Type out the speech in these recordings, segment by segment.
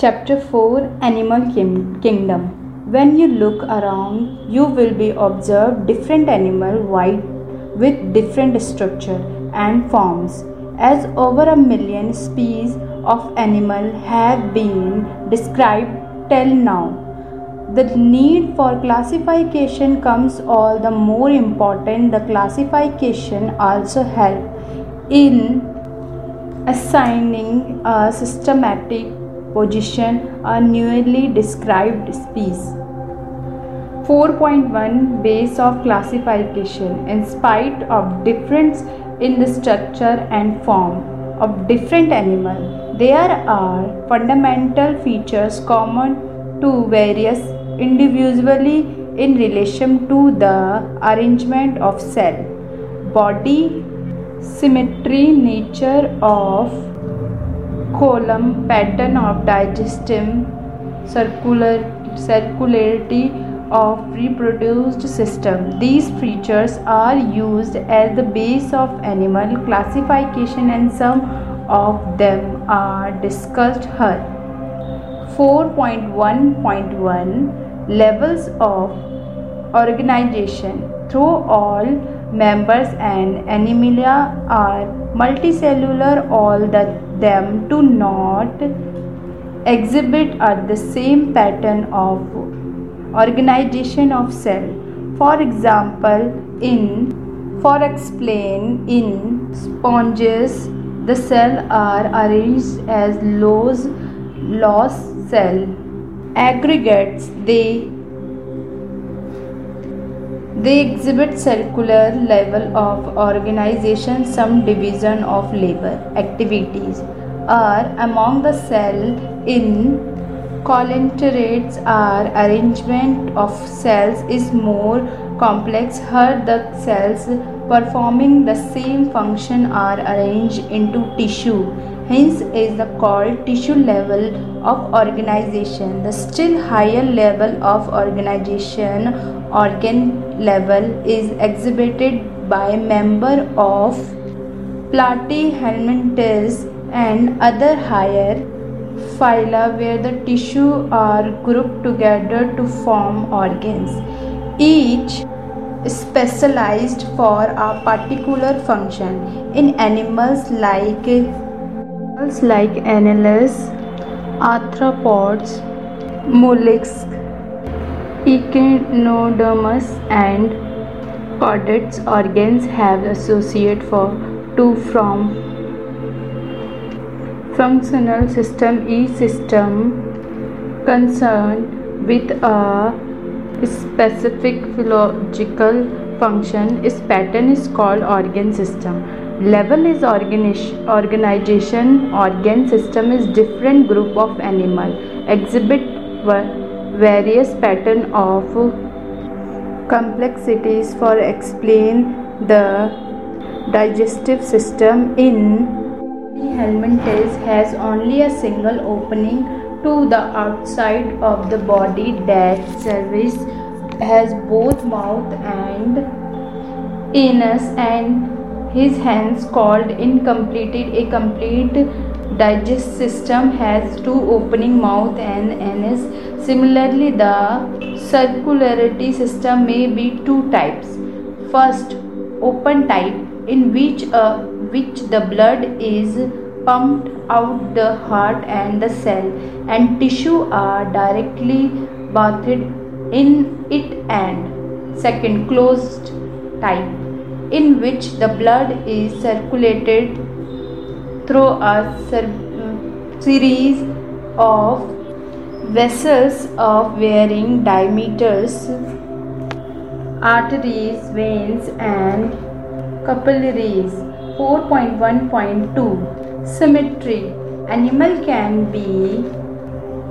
Chapter 4 Animal Kingdom. When you look around, you will be observed different animal with different structure and forms, as over 1 million species of animal have been described till now. The need for classification comes all the more important. The classification also help in assigning a systematic position a newly described species. 4.1 Base of classification. In spite of difference in the structure and form of different animal, there are fundamental features common to various individually in relation to the arrangement of cell, body, symmetry, nature of column, pattern of digestion, circularity of reproduced system. These features are used as the base of animal classification, and some of them are discussed here. 4.1.1 Levels of organization. Through all members and animalia are multicellular. All them do not exhibit are the same pattern of organization of cell. For example, in sponges, the cells are arranged as loss cell aggregates. They exhibit circular level of organization. Some division of labor activities are among the cell. In collineates are arrangement of cells is more complex. Here the cells performing the same function are arranged into tissue, hence is the called tissue level of organization. The still higher level of organization, organ level, is exhibited by member of platyhelminthes and other higher phyla, where the tissue are grouped together to form organs, each specialized for a particular function. In animals like annelids, arthropods, mollusks, echinoderms and chordates, organs have associated for two from functional system. Each system concerned with a specific physiological function. Its pattern is called organ system. Level is organization. Organ system is different group of animal exhibit various pattern of complexities. For explain the digestive system in helminthes has only a single opening to the outside of the body that service has both mouth and anus, and his hands called incompleted. A complete digest system has two opening, mouth and anus. Similarly, the circularity system may be two types. First, open type, in which the blood is pumped out the heart and the cell and tissue are directly bathed in it. And second, closed type, in which the blood is circulated through a series of vessels of varying diameters, arteries, veins and capillaries. 4.1.2 Symmetry. Animal can be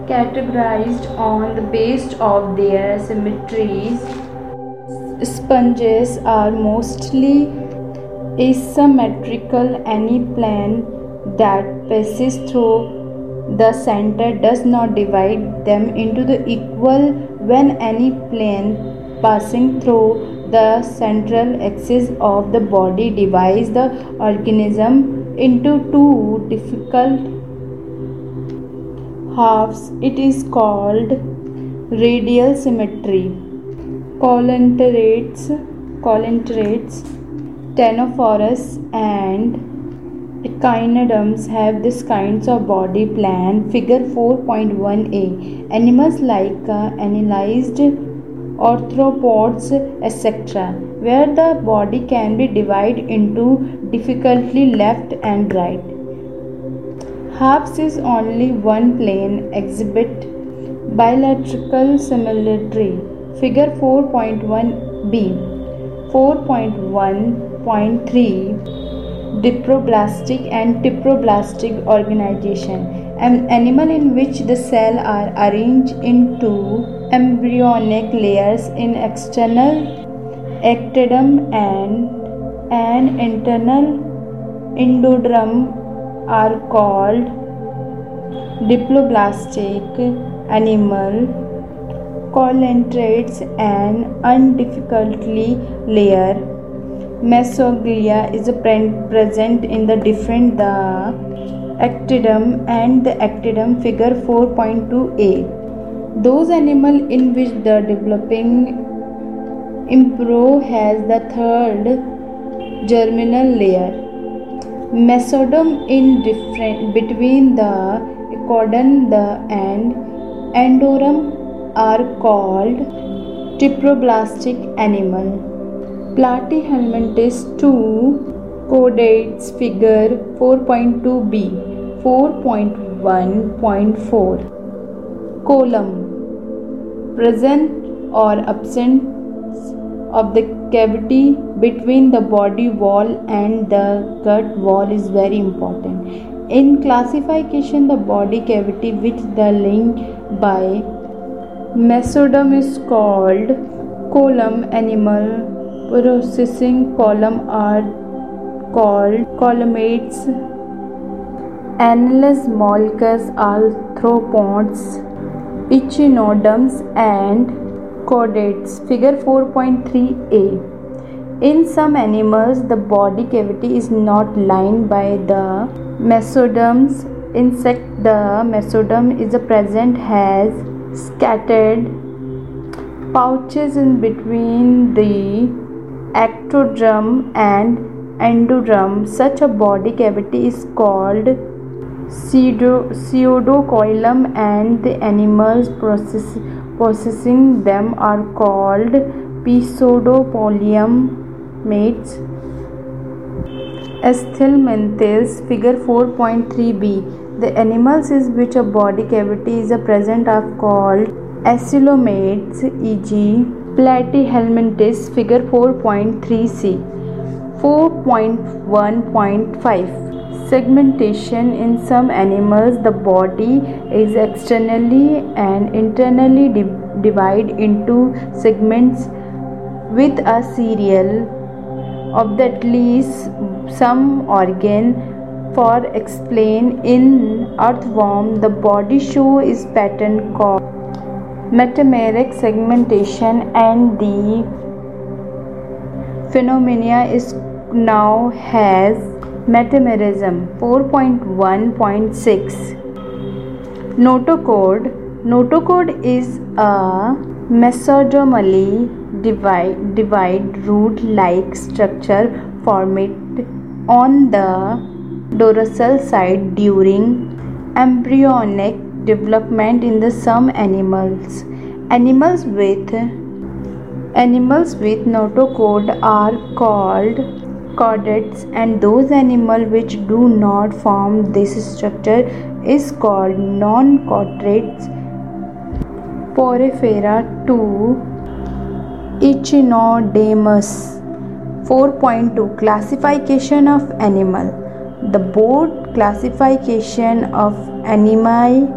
categorized on the basis of their symmetries. Sponges are mostly asymmetrical. Any plane that passes through the center does not divide them into the equal. When any plane passing through the central axis of the body divides the organism into two difficult halves, it is called radial symmetry. Collaterates, Ctenophorus and echinoderms have this kinds of body plan. Figure 4.1a. Animals like analyzed arthropods etc., where the body can be divided into difficultly left and right. Halves is only one plane, exhibit bilateral symmetry. Figure 4.1b. 4.1.3 Diproblastic and Tetroblastic organization, an animal in which the cells are arranged into embryonic layers in external ectoderm and an internal endoderm are called diploblastic animal. Collaterates and undifficultly layer. Mesoglia is present in the different the ectoderm and the ectoderm. Figure 4.2a. Those animal in which the developing embryo has the third germinal layer. Mesoderm in different between the echinoderm and endoderm are called tetroblastic animal. Platyhelminthes 2 chordates. Figure 4.2b. 4.1.4 Column, present or absence of the cavity between the body wall and the gut wall is very important in classification. The body cavity which the link by mesoderm is called column. Animal processing column are called collimates. Analyze molluscs, arthropods, echinoderms and chordates. Figure 4.3a. In some animals the body cavity is not lined by the mesoderms. Insect the mesoderm is present, has scattered pouches in between the ectoderm and endoderm. Such a body cavity is called pseudocoelom and the animals possessing them are called pseudopolymates. Asthelminthes. Figure 4.3b. The animals in which a body cavity is present are called acylomates, e.g. Platyhelminthes. Figure 4.3c. 4.1.5 Segmentation. In some animals the body is externally and internally divided into segments with a serial of the at least some organ. For explain, in earthworm the body show is pattern called metameric segmentation, and the phenomena is now has metamerism. 4.1.6 Notochord. Notochord is a mesodermally divide root-like structure formed on the dorsal side during embryonic development in the some animals. Animals with notochord are called chordates, and those animal which do not form this structure is called non-chordates. Porifera 2 Echinoderms. 4.2 Classification of animal. The board classification of animal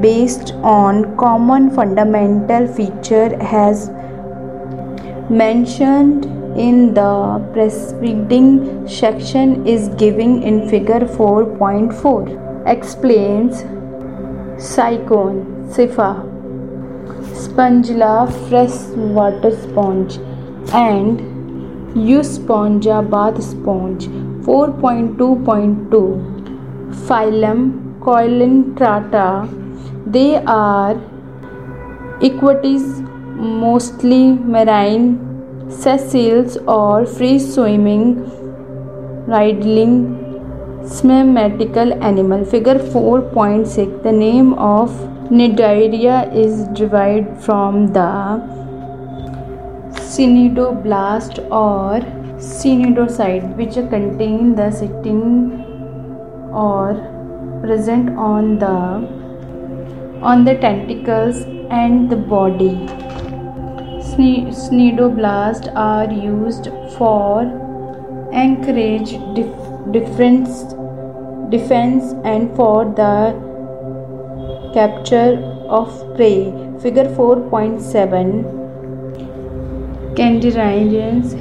based on common fundamental feature has mentioned in the preceding section is given in figure 4.4. Explains cycone, Cypha, Spongula, freshwater sponge and Euspongia, bath sponge. 4.2.2 Phylum Coelentrata. They are equities, mostly marine, sessile or free swimming, wriggling, symmetrical animal. Figure 4.6. The name of cnidaria is derived from the cnidoblast or cnidocyte, which contain the cysteine or present on the tentacles and the body. Cnidoblasts are used for anchorage, defense and for the capture of prey. Figure 4.7. Cnidarians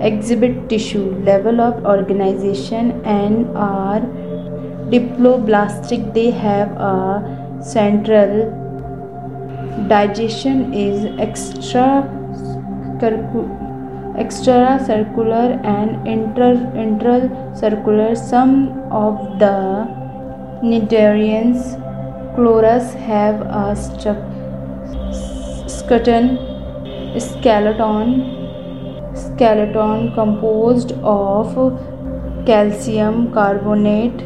exhibit tissue level of organization and are diploblastic. They have a central digestion, is extracircular and intracircular. Some of the cnidarians, Chloris, have a skeleton composed of calcium carbonate.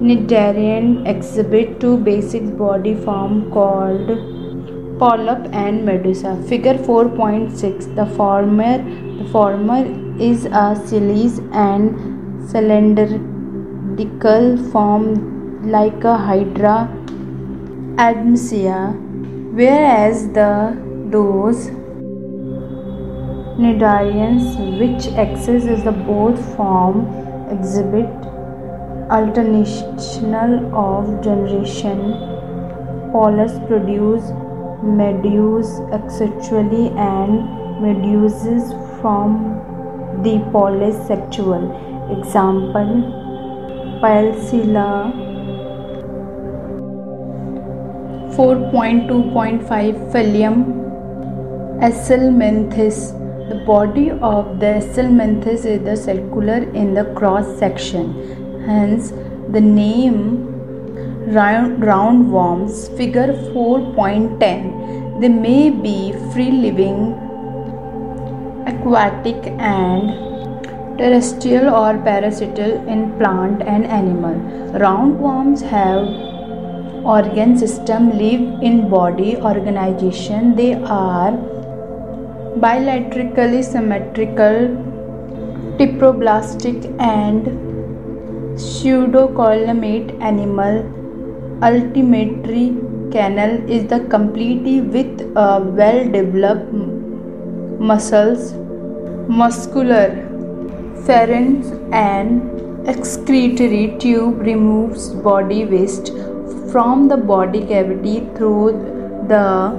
Cnidarians exhibit two basic body forms called polyp and medusa. Figure 4.6. The former is a silis and cylindrical form like a hydra adamsia, whereas those cnidarians which exercise the both form exhibit alternation of generation. Polyps produce medusae asexually and meduses from the polysexual. Example: Pilcilla. 4.2.5 Phyllium Acylmenthes. The body of the acylmenthes is the circular in the cross section, hence the name roundworms. Figure 4.10. They may be free living, aquatic and terrestrial or parasitic in plant and animal. Roundworms have organ system, live in body organization. They are bilaterally symmetrical, diploblastic and pseudocoelomate animal. Ultimately canal is the completely with well developed muscles, muscular pharynx and excretory tube, removes body waste from the body cavity through the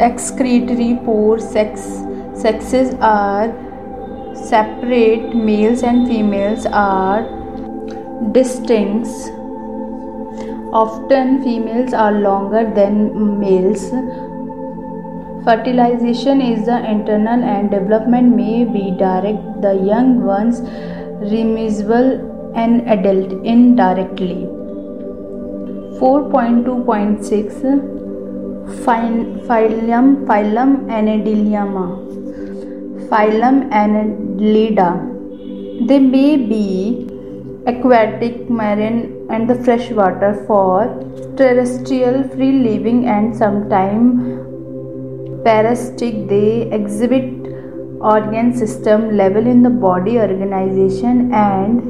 excretory pore. Sexes are separate, males and females are distinct. Often females are longer than males. Fertilization is the internal and development may be direct, the young ones remissable and adult indirectly. 4.2.6 Phylum Anadiliama. Phylum Annelida. They may be aquatic, marine and the fresh water for terrestrial, free living and sometimes parasitic. They exhibit organ system level in the body organization and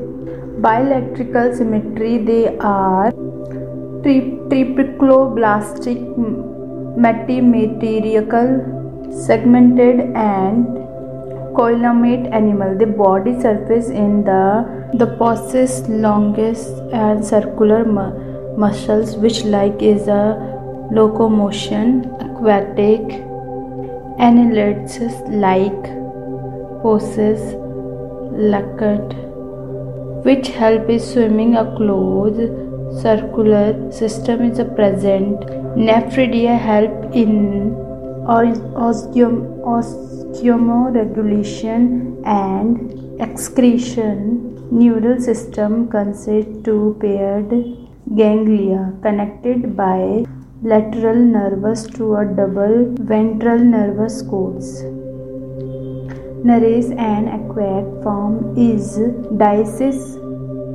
bilateral symmetry. They are triploblastic, multimaterial, segmented and coelomate animal. The body surface in the possess longest and circular muscles, which like is a locomotion. Aquatic annelids like possess lactate, which help is swimming. A closed circular system is present. Nephridia help in osmoregulation and excretion. Neural system consists two paired ganglia connected by lateral nervous to a double ventral nervous cords. Nares an aquatic form is diocese,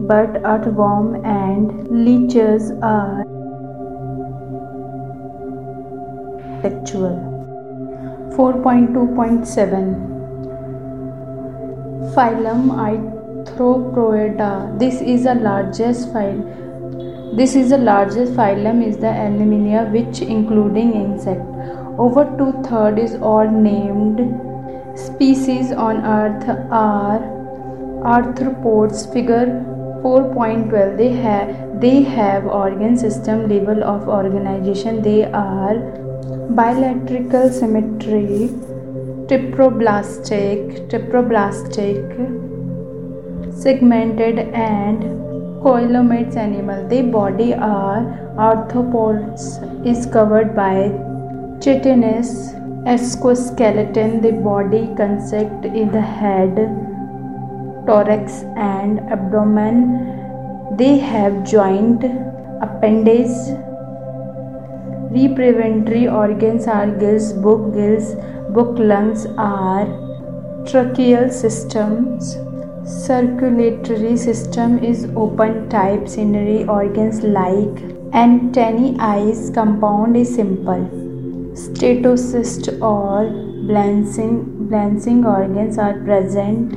but earthworm and leeches are sexual. 4.2.7 Phylum Arthropoda. This is the largest phylum is the Animalia, which including insect. Over 2/3 is all named species on earth are arthropods. Figure 4.12 they have organ system level of organization. They are bilateral symmetry, triproblastic, segmented and coelomate animal. Their body are arthropods is covered by chitinous exoskeleton. The body consist in the head, thorax and abdomen. They have joint appendages. Respiratory organs are gills, book, lungs are tracheal systems. Circulatory system is open type. Sensory organs like antennae, eyes. Compound is simple. Stetocyst or balancing organs are present.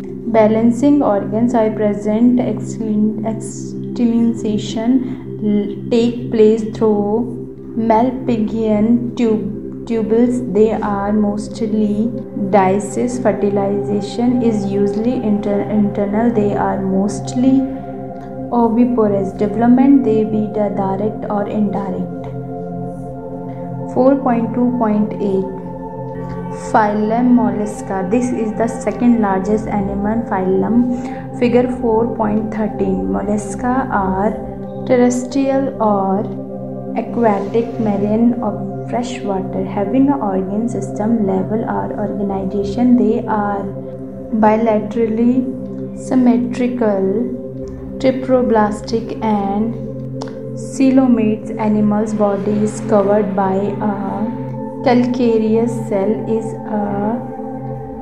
Extensation take place through malpighian tubules. They are mostly dioecious. Fertilization is usually internal. They are mostly oviparous. Development they be the direct or indirect. 4.2.8 Phylum Mollusca. This is the second largest animal phylum. Figure 4.13 Mollusca are terrestrial or aquatic, marine or fresh water, having an organ system level or organization. They are bilaterally symmetrical, triproblastic and coelomates animals. Body is covered by a calcareous cell is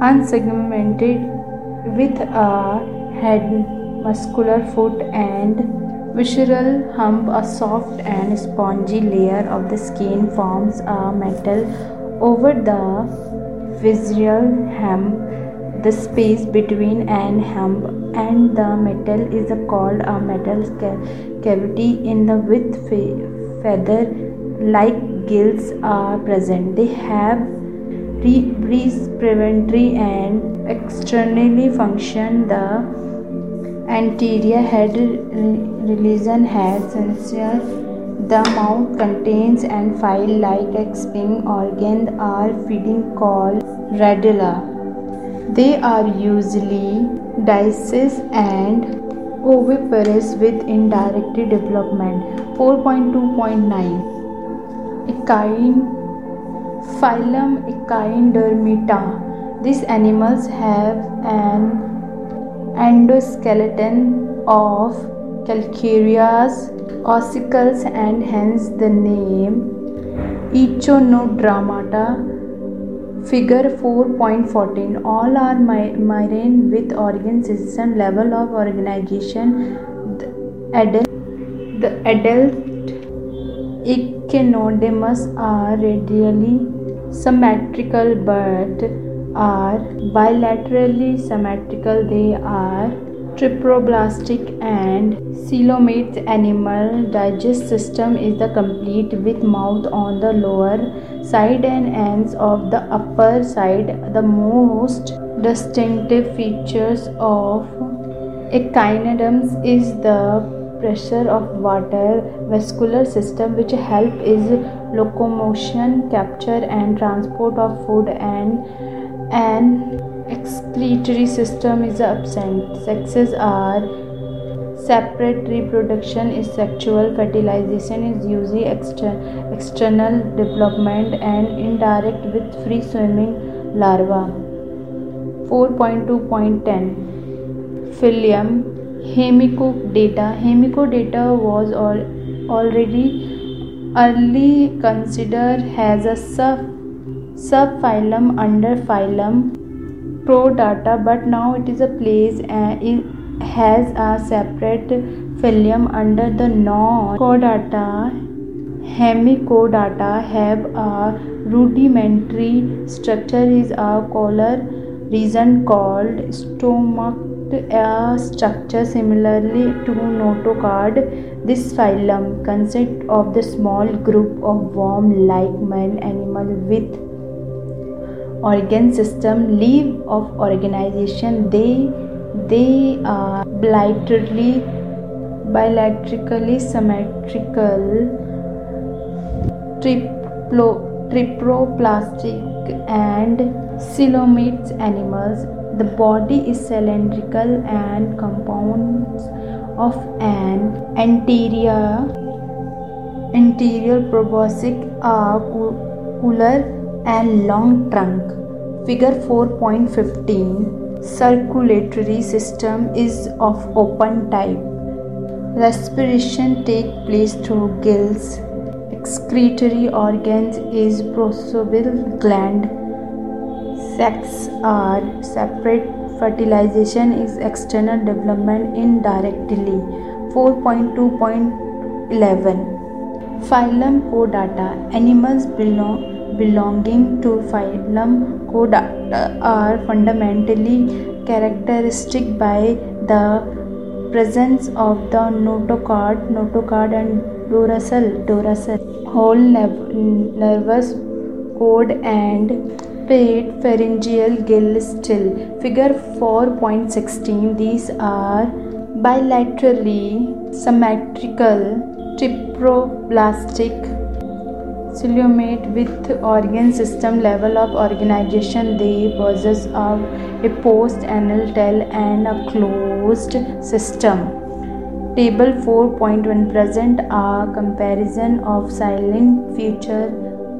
unsegmented with a head, muscular foot and visceral hump. A soft and spongy layer of the skin forms a mantle over the visceral hump. The space between an hump and the mantle is called a mantle cavity. In the width feather-like gills are present. They have respiratory and externally function. The anterior head region has sensor. The mouth contains and file-like expelling organs are feeding called radula. They are usually dioecious and oviparous with indirect development. 4.2.9 Echine phylum Echinodermata. These animals have an endoskeleton of calcareous ossicles and hence the name Echinodermata. Figure 4.14 all are marine with organ system level of organization. The adult echinoderms are radially symmetrical but are bilaterally symmetrical. They are triproblastic and coelomate animal. Digest system is the complete with mouth on the lower side and ends of the upper side. The most distinctive features of echinoderms is the pressure of water, vascular system which help is locomotion, capture and transport of food, and excretory system is absent. Sexes are separate. Reproduction is sexual. Fertilization is usually external development and indirect with free swimming larva. 4.2.10 Phylum Hemichordata. Hemichordata was already early considered as a subphylum under phylum Chordata, but now it is a place and it has a separate phylum under the non-Chordata. Hemichordata have a rudimentary structure is a collar region called stomached, a structure similarly to notochord. This phylum consists of the small group of worm-like man animal with organ system. Leave of organization. They are bilaterally symmetrical, triploplastic and coelomate animals. The body is cylindrical and compounds of an anterior proboscis, a cooler and long trunk. Figure 4.15. Circulatory system is of open type. Respiration takes place through gills. Excretory organs is prosoval gland. Sex are separate. Fertilization is external development indirectly. 4.2.11. Phylum Chordata. Animals belonging to phylum Chordata are fundamentally characteristic by the presence of the notochord and dorsal whole nervous cord and plate, pharyngeal gill still. Figure 4.16. These are bilaterally symmetrical triploblastic coelomate with organ system. Level of organization. They possess a post anal tail and a closed system. Table 4.1 present a comparison of silent feature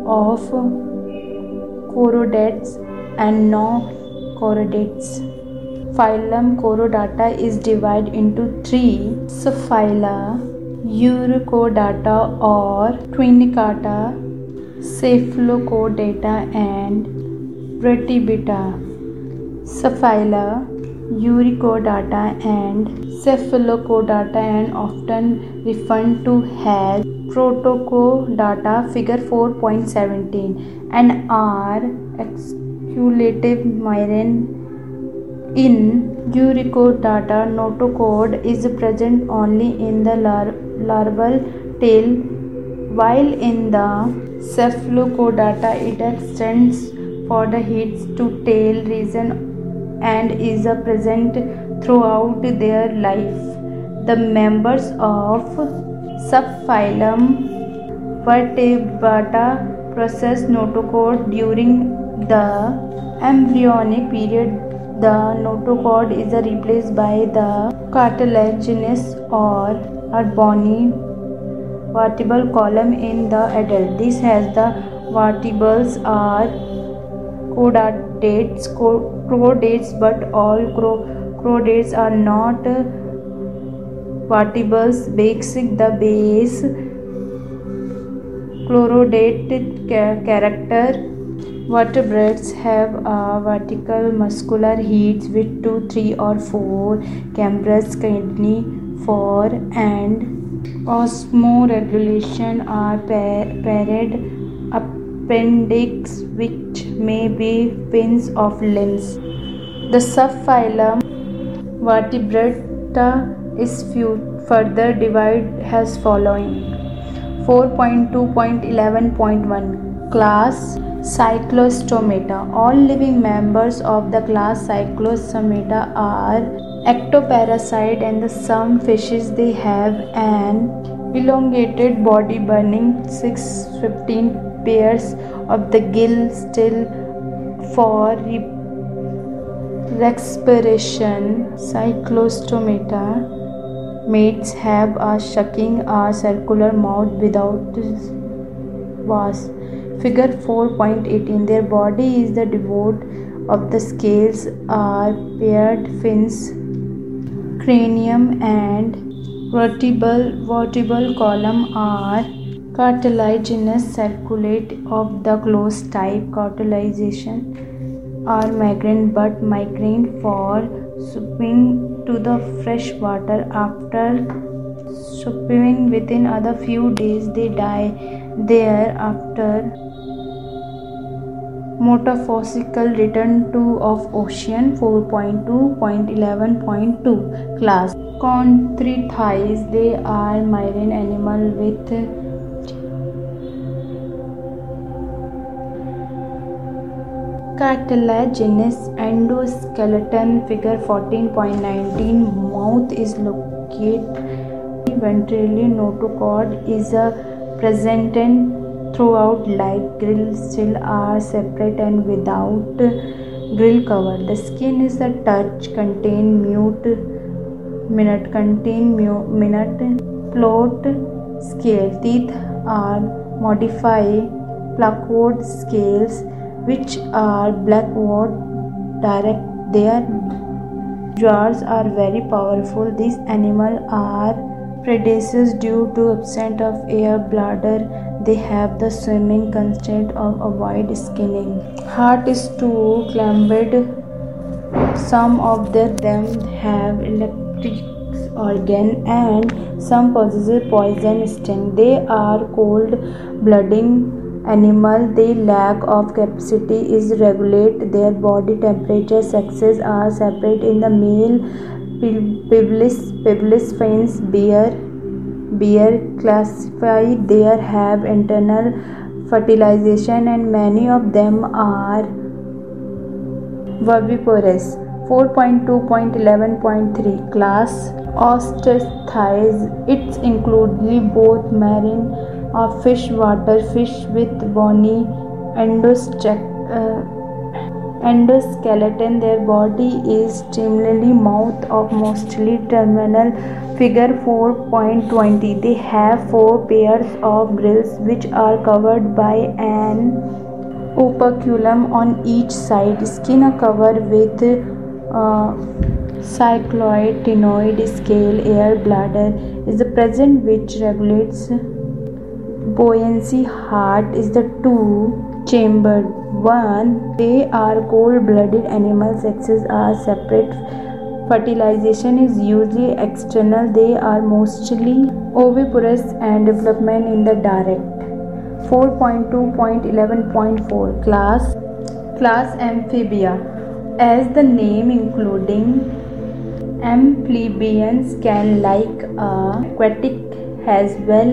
of chordates and non-chordates. Phylum Chordata is divided into three subphyla: Euchordata or Twinicata, Cephalochordata and Pretibita. Subphyla Euchordata and Cephalochordata and often referred to as Protochordata. Figure 4.17 and are exculative myelin in Euchordata. Notochord is present only in the larval tail, while in the Cephalochordata it extends for the heads to tail region and is present throughout their life. The members of subphylum Vertebrata process notochord during the embryonic period. The notochord is replaced by the cartilaginous or bony vertebral column in the adult. This has the vertebrae are chordates, but all chordates are not vertebrates. Basic the base chordate character. Vertebrates have a vertical muscular heads with 2, 3, or 4 cambrous kidney, 4 and osmoregulation are paired appendix, which may be fins of limbs. The subphylum Vertebrata is further divided as following. 4.2.11.1 Class Cyclostomata. All living members of the class Cyclostomata are ectoparasite, and the some fishes they have an elongated body burning 615 pairs of the gill still for respiration. Cyclostomata mates have a sucking a circular mouth without wasp. Figure 4.18. Their body is the devoid of the scales, are paired fins, cranium and vertebral column are cartilaginous saculate of the closed type. Cartilaginous are migrant but migrate for swimming to the fresh water. After swimming within other few days they die. Thereafter metaphysical return to of ocean. 4.2.11.2 class Conchrithides. They are marine animal with cartilaginous endoskeleton. Figure 14.19 mouth is located ventrally. Notochord is present throughout life. Grills still are separate and without grill cover. The skin is a touch contain mute minute contain minute plot scale. Teeth are modified placard scales which are backward direct. Their jaws are very powerful. These animals are predators due to absence of air bladder. They have the swimming constraint of avoid skinning. Heart is too clambered. Some of them have electric organ and some possess poison sting. They are cold blooding animal. They lack of capacity is regulate their body temperature. Sexes are separate in the male. Pelvis fins bear classified. They have internal fertilization and many of them are viviparous. 4.2.11.3 class Ostrich. It's includely both marine or fish water fish with bony endoskeleton. Their body is terminally mouth of mostly terminal. Figure 4.20 they have four pairs of grills which are covered by an operculum on each side. Skin are covered with cycloid tinoid scale. Air bladder is present which regulates buoyancy. Heart is the two-chambered one. They are cold-blooded animals. Sexes are separate. Fertilization is usually external. They are mostly oviparous and development in the direct. 4.2.11.4 class Amphibia. As the name including amphibians can like aquatic as well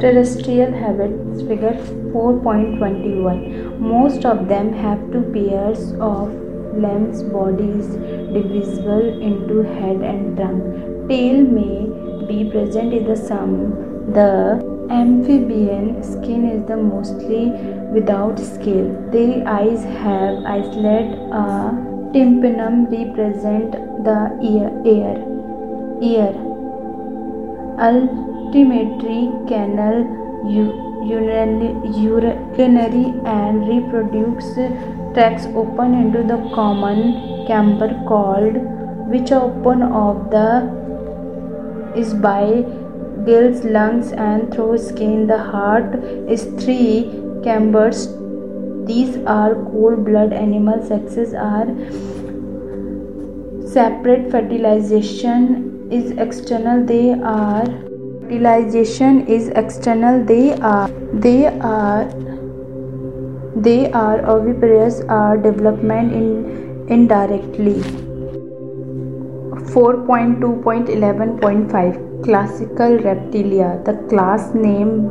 terrestrial habits. Figure 4.21 most of them have two pairs of limbs. Bodies divisible into head and trunk. Tail may be present in the sum. The amphibian skin is the mostly without scale. The eyes have isolate tympanum represent the ear. Ultimately canal urinary and reproduce tracts open into the common chamber called which open of the is by gills, lungs and through skin. The heart is three chambers. These are cold blood animals. Sexes are separate. Fertilization is external. They are oviparous. Are development in indirectly. 4.2.11.5 classical reptilia. The class name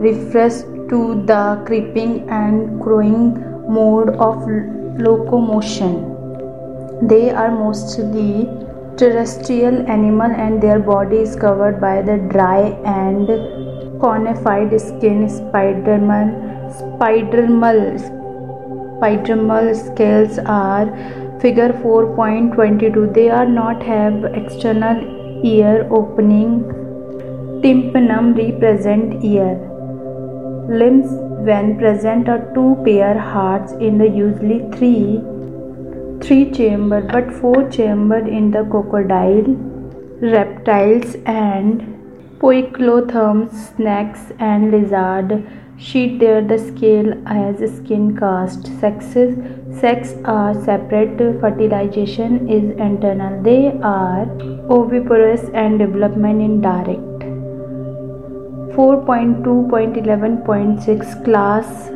refers to the creeping and crawling mode of locomotion. They are mostly terrestrial animal and their body is covered by the dry and conified skin. Spidermal scales are figure 4.22. They are not have external ear opening. Tympanum represent ear. Limbs when present are two pair. Hearts in the usually three chamber but four chamber in the crocodile. reptiles and poikilothyrms, snakes and lizards shed their scales as skin cast. Sexes are separate. Fertilization is internal. They are oviparous and development indirect. 4.2.11.6 Class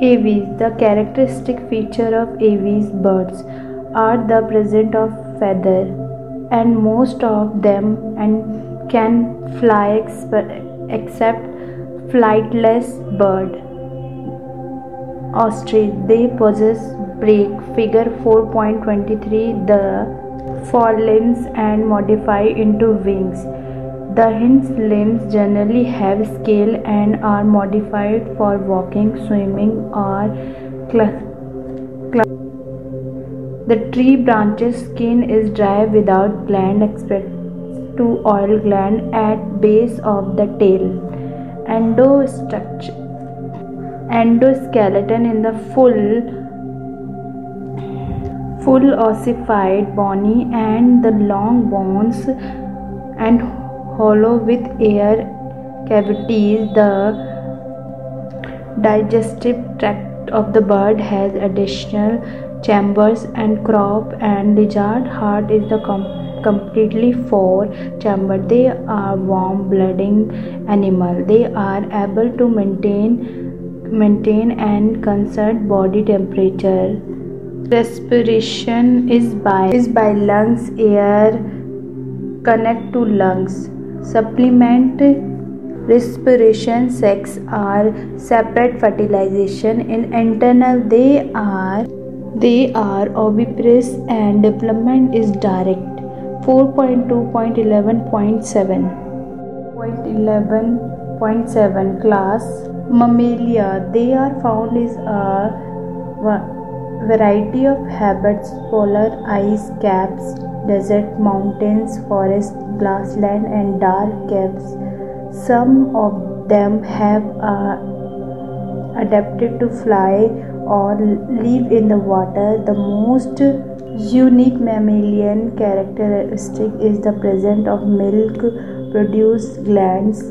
Aves. The characteristic feature of Aves birds are the presence of feather, and most of them and can fly except flightless bird ostrich. They possess break. Figure 4.23 The forelimbs and modify into wings. The hind limbs generally have scale and are modified for walking, swimming or The tree branches skin is dry without gland except to oil gland at base of the tail. Endoskeleton in the full ossified, bony and the long bones and hollow with air cavities. The digestive tract of the bird has additional chambers and crop and lizard heart is the completely 4 chambers. They are warm blooding animal. They are able to maintain and constant body temperature. Respiration is by lungs. Air connect to lungs. Supplement respiration. Sex are separate. Fertilization in internal. They are oviparous and development is direct. 4.2.11.7 Class Mammalia. They are found in a variety of habitats: polar, ice caps, desert, mountains, forest, grassland and dark caves. Some of them have adapted to fly or live in the water. The most unique mammalian characteristic is the presence of milk produced glands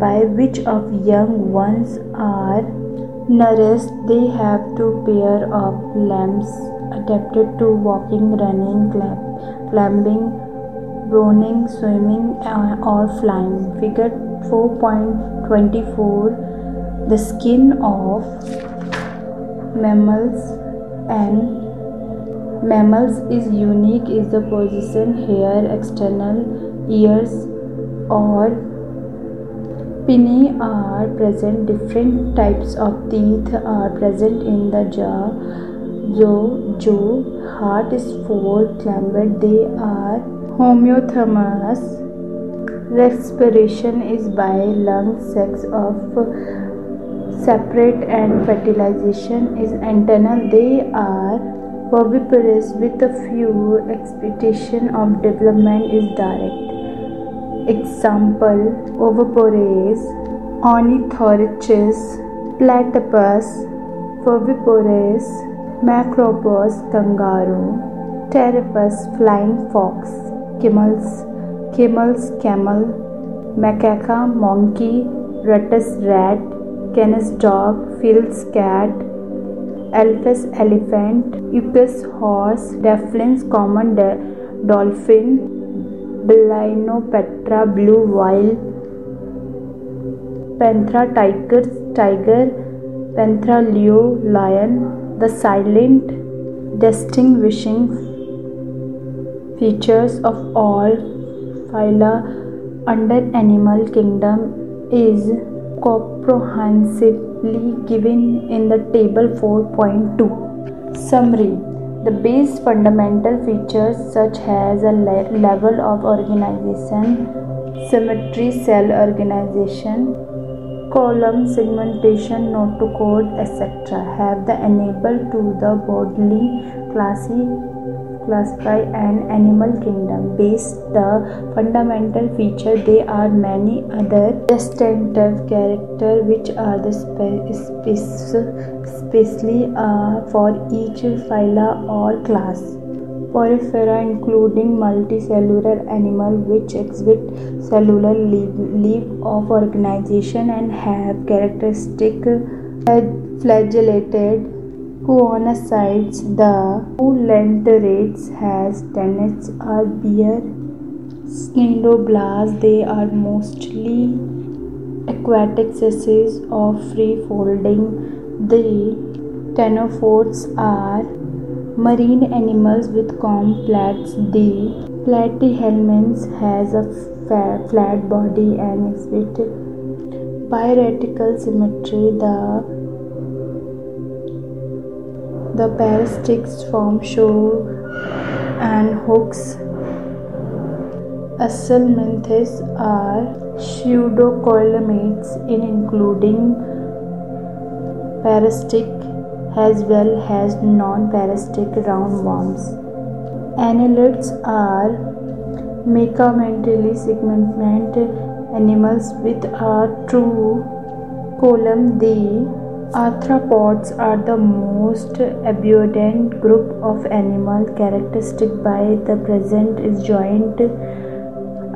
by which of young ones are nourished. They have 2 pairs of limbs adapted to walking, running, climbing, running, swimming or flying. Figure 4.24 The skin of mammals is unique is the position, hair, external ears or pinnae are present. Different types of teeth are present in the jaw. Heart is 4 chambers. They are homeothermous. Respiration is by lungs. Sex of separate and fertilization is internal. They are oviparous with a few expectation of development is direct. Example: oviparous, ornithorhynchus, platypus, oviparous, macropus, kangaroo, pteropus, flying fox, camel, macaca, monkey, ratus rat, canis dog, phil's cat, Alphas elephant, Eucus horse, Daphnis common dolphin, Balaenopetra blue whale, Panthera tiger, Panthera leo lion. The silent distinguishing features of all phyla under animal kingdom is comprehensively given in the table 4.2. Summary: the base fundamental features such as a level of organization, symmetry, cell organization, column segmentation, notochord, etc. have the enabled to the bodily classify and animal kingdom. Based the fundamental feature, there are many other distinctive characters which are the specially for each phyla or class. Porifera including multicellular animals which exhibit cellular leaf of organization and have characteristic flagellated coonicides. The coolantherates has tenets are bare sciendoblasts. They are mostly aquatic species of free folding. The ctenophores are marine animals with comb plates. The platyhelminth has a flat body and exhibits pyretical symmetry. The parasitics form show and hooks. Asalminthes are pseudocoelmates in including parasitic as well as non-parasitic roundworms. Annelids are megamentally segmented animals with a true column. The arthropods are the most abundant group of animals characteristic by the present is joint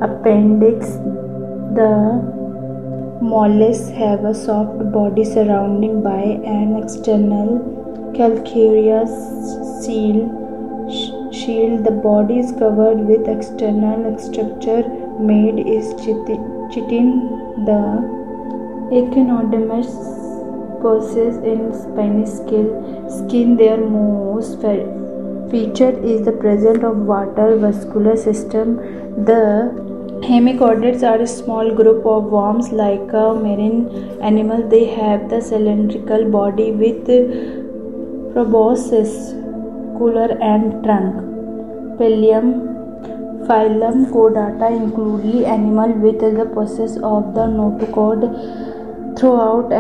appendix. The mollusks have a soft body surrounded by an external calcareous shield. The body is covered with external structure made is chitin. The echinoderms possess in spiny skin. Their most feature is the presence of water vascular system. The hemichordates are a small group of worms like a marine animal. They have the cylindrical body with proboscis, collar and trunk. Phylum Chordata include animals with the process of the notochord throughout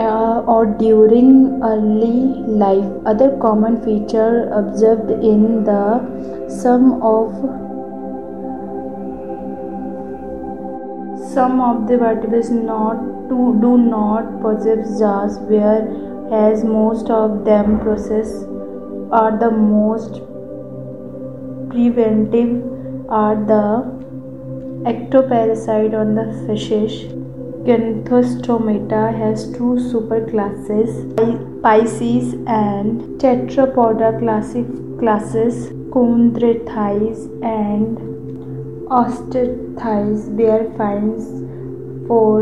or during early life. Other common feature observed in the Some of the vertebrates do not possess jaws, whereas most of them possess. Are the most preventive are the ectoparasite on the fishes. Gnathostomata has two superclasses, Pisces and Tetrapoda classes, Chondrathides and Osterthides, were finds for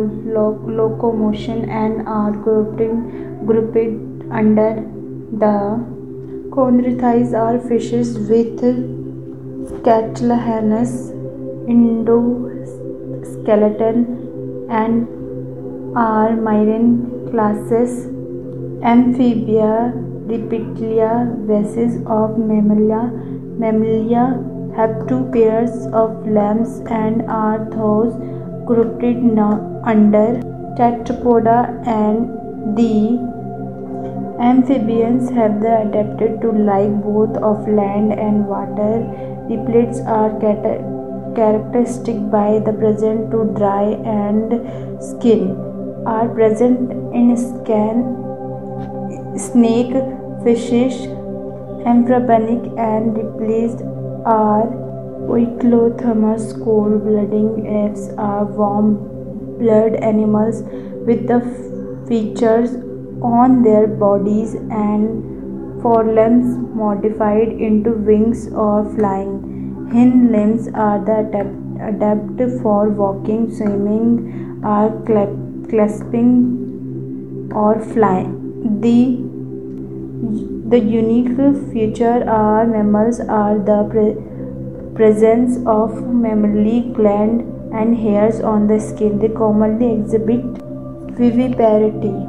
locomotion and are grouped under the Chondrathides are fishes with cartilaginous endoskeleton and are marine classes. Amphibia Reptilia vases of mammalia have two pairs of limbs and are thus grouped under Tetrapoda, and the amphibians have the adapted to life both of land and water. Reptiles are characteristic by the present to dry and skin are present in snake fishes. Amphibianic and replaced are oikotherms. Cold-blooded apes are warm-blooded animals with the features on their bodies and forelimbs modified into wings or flying. Hind limbs are adapted for walking, swimming, or clasping or flying. The unique feature are mammals are the presence of mammary gland and hairs on the skin. They commonly exhibit viviparity.